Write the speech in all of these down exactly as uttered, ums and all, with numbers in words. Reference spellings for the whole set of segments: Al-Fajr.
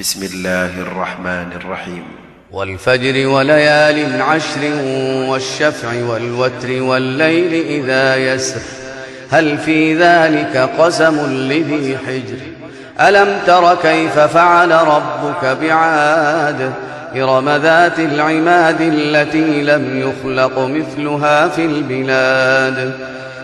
بسم الله الرحمن الرحيم. والفجر وليال عشر والشفع والوتر والليل إذا يسر هل في ذلك قسم لذي حجر ألم تر كيف فعل ربك بعاد إرم ذات العماد التي لم يخلق مثلها في البلاد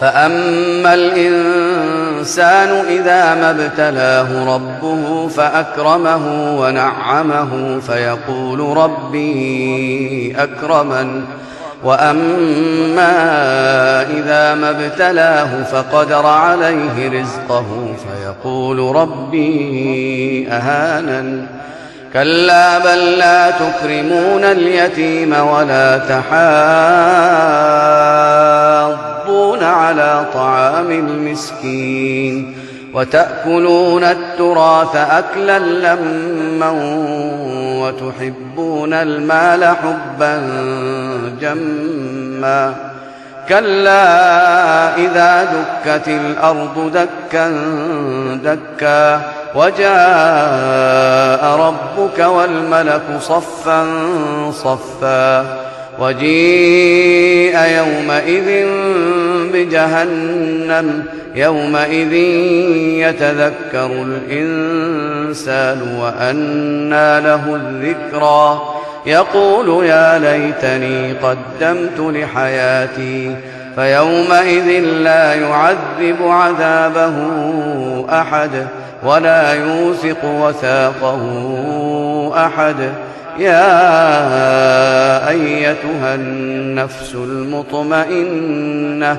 فأما الإنسان إذا ما ابتلاه ربه فأكرمه ونعمه فيقول ربي أكرمن وأما إذا ما ابتلاه فقدر عليه رزقه فيقول ربي أهانن كلا بل لا تكرمون اليتيم ولا تحاضون على طعام المسكين وتأكلون التراث أكلا لما وتحبون المال حبا جما كلا إذا دكت الأرض دكا دكا وجاء ربك والملك صفا صفا وجيء يومئذ بجهنم يومئذ يتذكر الإنسان وأنى له الذكرى يقول يا ليتني قدمت لحياتي فيومئذ لا يعذب عذابه أحد ولا يوثق وثاقه أحد يا أيتها النفس المطمئنة